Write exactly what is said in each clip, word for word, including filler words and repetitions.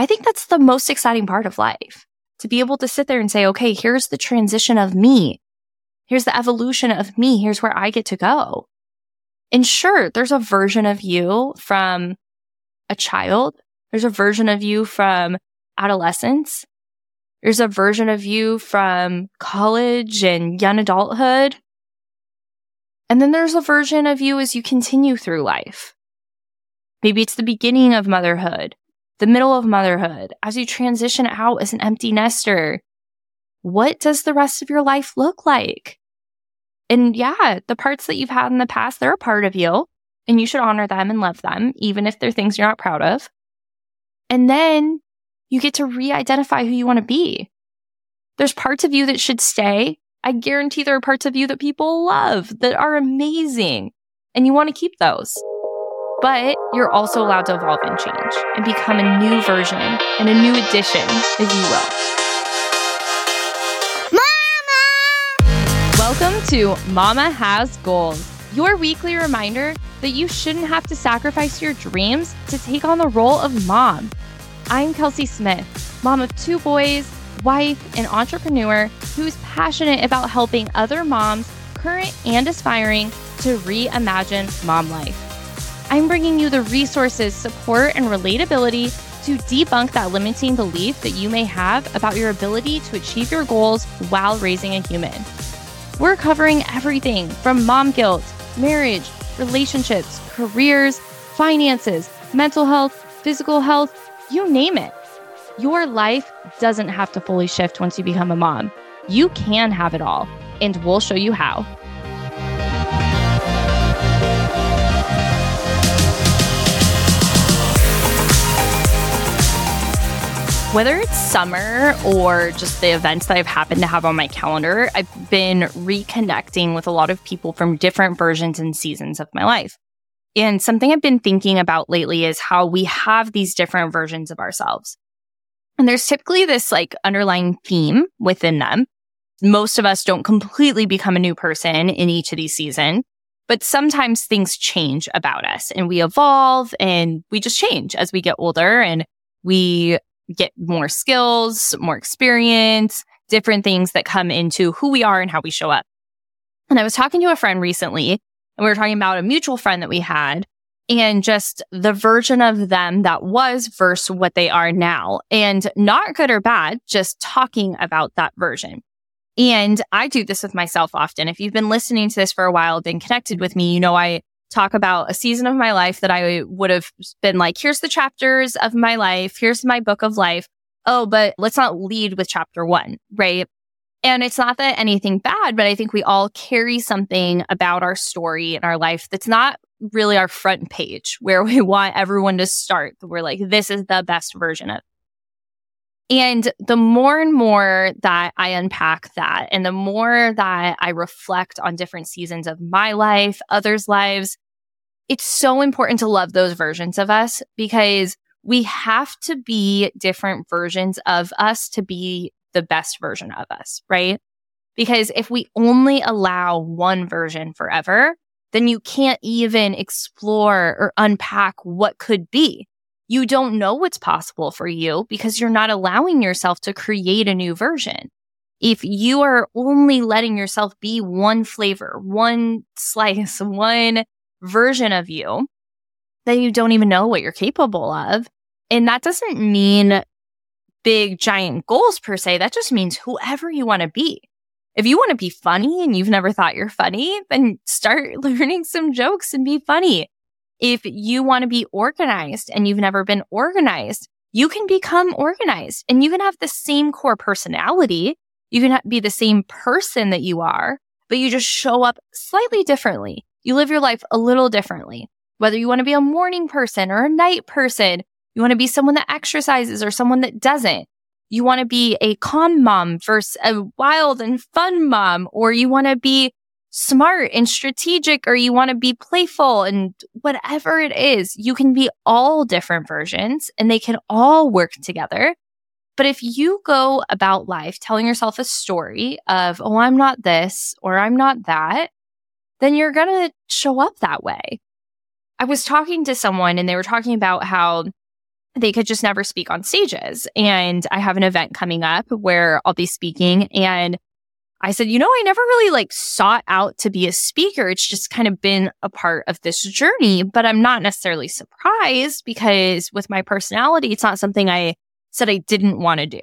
I think that's the most exciting part of life, to be able to sit there and say, okay, here's the transition of me. Here's the evolution of me. Here's where I get to go. And sure, there's a version of you from a child. There's a version of you from adolescence. There's a version of you from college and young adulthood. And then there's a version of you as you continue through life. Maybe it's the beginning of motherhood, the middle of motherhood, as you transition out as an empty nester. What does the rest of your life look like? And yeah, the parts that you've had in the past, they're a part of you, and you should honor them and love them, even if they're things you're not proud of. And then you get to re-identify who you want to be. There's parts of you that should stay. I guarantee there are parts of you that people love, that are amazing, and you want to keep those. But you're also allowed to evolve and change and become a new version and a new edition, if you will. Mama! Welcome to Mama Has Goals, your weekly reminder that you shouldn't have to sacrifice your dreams to take on the role of mom. I'm Kelsey Smith, mom of two boys, wife, and entrepreneur who's passionate about helping other moms, current and aspiring, to reimagine mom life. I'm bringing you the resources, support, and relatability to debunk that limiting belief that you may have about your ability to achieve your goals while raising a human. We're covering everything from mom guilt, marriage, relationships, careers, finances, mental health, physical health, you name it. Your life doesn't have to fully shift once you become a mom. You can have it all, and we'll show you how. Whether it's summer or just the events that I've happened to have on my calendar, I've been reconnecting with a lot of people from different versions and seasons of my life. And something I've been thinking about lately is how we have these different versions of ourselves. And there's typically this like underlying theme within them. Most of us don't completely become a new person in each of these seasons, but sometimes things change about us and we evolve and we just change as we get older and we get more skills, more experience, different things that come into who we are and how we show up. And I was talking to a friend recently, and we were talking about a mutual friend that we had and just the version of them that was versus what they are now. And not good or bad, just talking about that version. And I do this with myself often. If you've been listening to this for a while, been connected with me, you know I talk about a season of my life that I would have been like, here's the chapters of my life. Here's my book of life. Oh, but let's not lead with chapter one, right? And it's not that anything bad, but I think we all carry something about our story and our life that's not really our front page where we want everyone to start. We're like, this is the best version of it. And the more and more that I unpack that and the more that I reflect on different seasons of my life, others' lives, it's so important to love those versions of us because we have to be different versions of us to be the best version of us, right? Because if we only allow one version forever, then you can't even explore or unpack what could be. You don't know what's possible for you because you're not allowing yourself to create a new version. If you are only letting yourself be one flavor, one slice, one version of you, then you don't even know what you're capable of. And that doesn't mean big, giant goals per se. That just means whoever you want to be. If you want to be funny and you've never thought you're funny, then start learning some jokes and be funny. If you want to be organized and you've never been organized, you can become organized and you can have the same core personality. You can be the same person that you are, but you just show up slightly differently. You live your life a little differently. Whether you want to be a morning person or a night person, you want to be someone that exercises or someone that doesn't. You want to be a calm mom versus a wild and fun mom, or you want to be smart and strategic, or you want to be playful and whatever it is. You can be all different versions and they can all work together. But if you go about life telling yourself a story of, oh, I'm not this or I'm not that, then you're going to show up that way. I was talking to someone and they were talking about how they could just never speak on stages. And I have an event coming up where I'll be speaking. And I said, you know, I never really like sought out to be a speaker. It's just kind of been a part of this journey, but I'm not necessarily surprised because with my personality, it's not something I said I didn't want to do.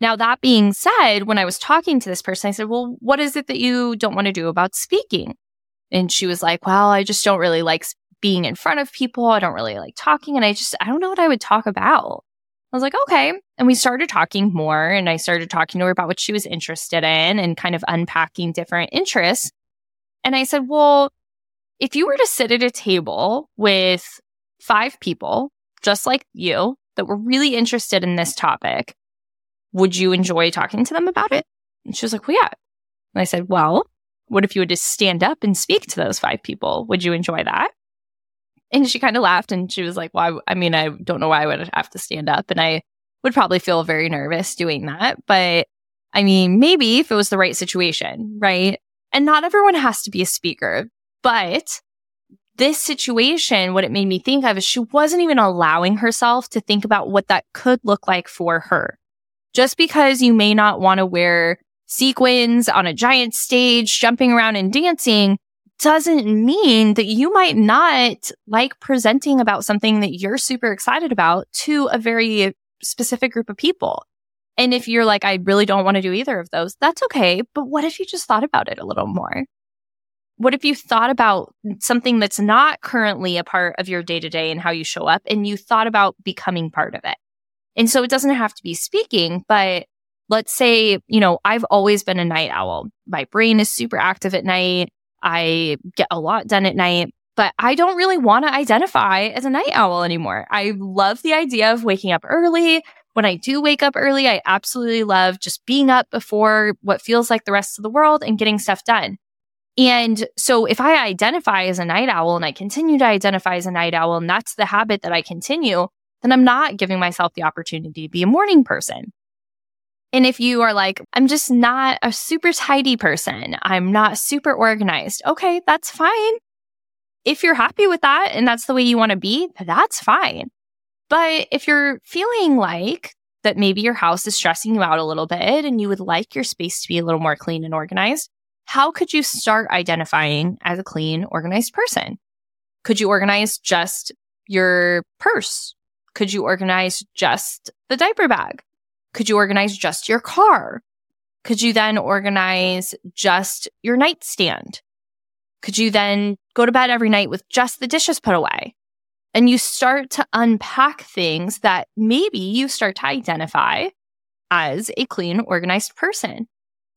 Now, that being said, when I was talking to this person, I said, well, what is it that you don't want to do about speaking? And she was like, well, I just don't really like being in front of people. I don't really like talking. And I just, I don't know what I would talk about. I was like, okay. And we started talking more and I started talking to her about what she was interested in and kind of unpacking different interests. And I said, well, if you were to sit at a table with five people, just like you, that were really interested in this topic, would you enjoy talking to them about it? And she was like, well, yeah. And I said, well, what if you would just stand up and speak to those five people? Would you enjoy that? And she kind of laughed and she was like, well, I, I mean, I don't know why I would have to stand up. And I would probably feel very nervous doing that. But I mean, maybe if it was the right situation, right? And not everyone has to be a speaker. But this situation, what it made me think of is she wasn't even allowing herself to think about what that could look like for her. Just because you may not want to wear sequins on a giant stage, jumping around and dancing, doesn't mean that you might not like presenting about something that you're super excited about to a very specific group of people. And if you're like, I really don't want to do either of those, that's okay. But what if you just thought about it a little more? What if you thought about something that's not currently a part of your day-to-day and how you show up, and you thought about becoming part of it? And so it doesn't have to be speaking, but let's say, you know, I've always been a night owl. My brain is super active at night. I get a lot done at night, but I don't really want to identify as a night owl anymore. I love the idea of waking up early. When I do wake up early, I absolutely love just being up before what feels like the rest of the world and getting stuff done. And so if I identify as a night owl and I continue to identify as a night owl, and that's the habit that I continue, then I'm not giving myself the opportunity to be a morning person. And if you are like, I'm just not a super tidy person, I'm not super organized, okay, that's fine. If you're happy with that and that's the way you want to be, that's fine. But if you're feeling like that maybe your house is stressing you out a little bit and you would like your space to be a little more clean and organized, how could you start identifying as a clean, organized person? Could you organize just your purse? Could you organize just the diaper bag? Could you organize just your car? Could you then organize just your nightstand? Could you then go to bed every night with just the dishes put away? And you start to unpack things that maybe you start to identify as a clean, organized person.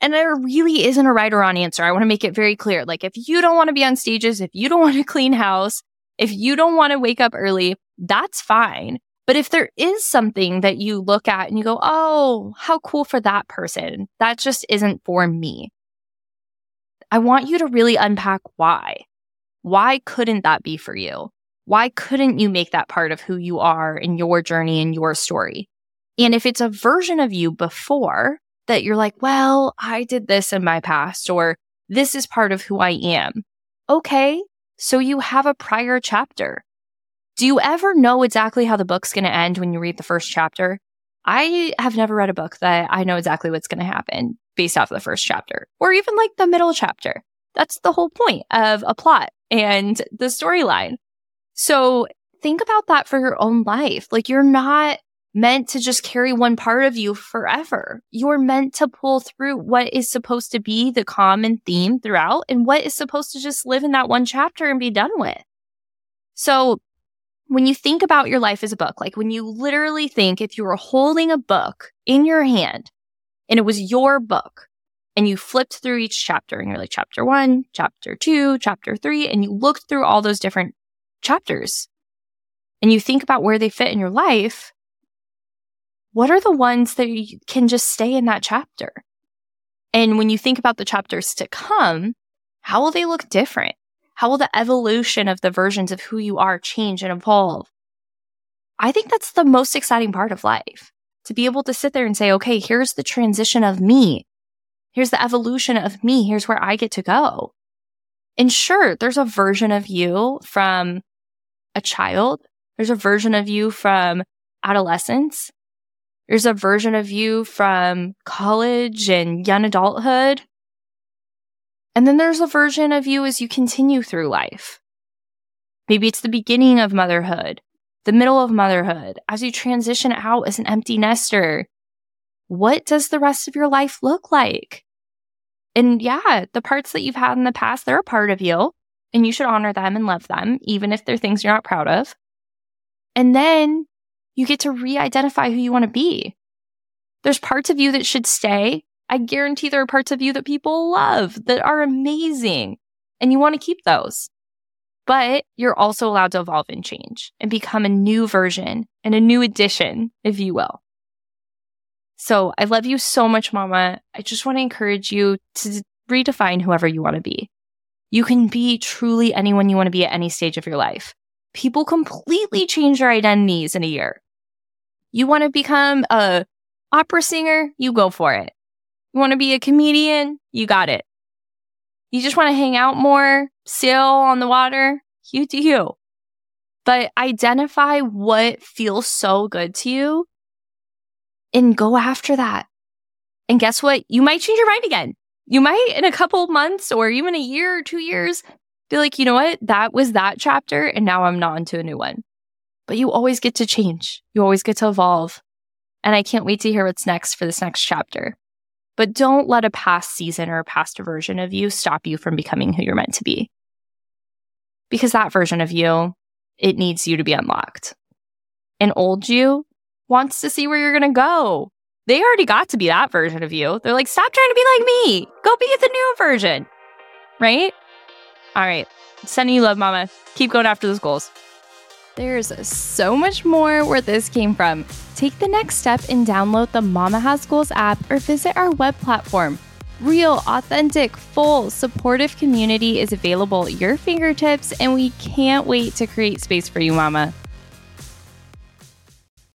And there really isn't a right or wrong answer. I want to make it very clear. Like, if you don't want to be on stages, if you don't want to clean house, if you don't want to wake up early, that's fine. But if there is something that you look at and you go, oh, how cool for that person, that just isn't for me, I want you to really unpack why. Why couldn't that be for you? Why couldn't you make that part of who you are in your journey and your story? And if it's a version of you before that you're like, well, I did this in my past, or this is part of who I am. Okay, so you have a prior chapter. Do you ever know exactly how the book's going to end when you read the first chapter? I have never read a book that I know exactly what's going to happen based off of the first chapter, or even like the middle chapter. That's the whole point of a plot and the storyline. So think about that for your own life. Like, you're not meant to just carry one part of you forever. You're meant to pull through what is supposed to be the common theme throughout and what is supposed to just live in that one chapter and be done with. So when you think about your life as a book, like when you literally think, if you were holding a book in your hand and it was your book and you flipped through each chapter and you're like chapter one, chapter two, chapter three, and you looked through all those different chapters and you think about where they fit in your life, what are the ones that you can just stay in that chapter? And when you think about the chapters to come, how will they look different? How will the evolution of the versions of who you are change and evolve? I think that's the most exciting part of life, to be able to sit there and say, okay, here's the transition of me. Here's the evolution of me. Here's where I get to go. And sure, there's a version of you from a child. There's a version of you from adolescence. There's a version of you from college and young adulthood. And then there's a version of you as you continue through life. Maybe it's the beginning of motherhood, the middle of motherhood, as you transition out as an empty nester. What does the rest of your life look like? And yeah, the parts that you've had in the past, they're a part of you, and you should honor them and love them, even if they're things you're not proud of. And then you get to re-identify who you want to be. There's parts of you that should stay. I guarantee there are parts of you that people love, that are amazing, and you want to keep those. But you're also allowed to evolve and change and become a new version and a new addition, if you will. So I love you so much, Mama. I just want to encourage you to redefine whoever you want to be. You can be truly anyone you want to be at any stage of your life. People completely change their identities in a year. You want to become a opera singer? You go for it. You want to be a comedian? You got it. You just want to hang out more, sail on the water? You do you. But identify what feels so good to you and go after that. And guess what? You might change your mind again. You might, in a couple months or even a year or two years, be like, you know what? That was that chapter, and now I'm not into a new one. But you always get to change. You always get to evolve. And I can't wait to hear what's next for this next chapter. But don't let a past season or a past version of you stop you from becoming who you're meant to be. Because that version of you, it needs you to be unlocked. And old you wants to see where you're going to go. They already got to be that version of you. They're like, stop trying to be like me. Go be the new version. Right? All right. Sending you love, Mama. Keep going after those goals. There's so much more where this came from. Take the next step and download the Mama Has Goals app or visit our web platform. Real, authentic, full, supportive community is available at your fingertips, and we can't wait to create space for you, Mama.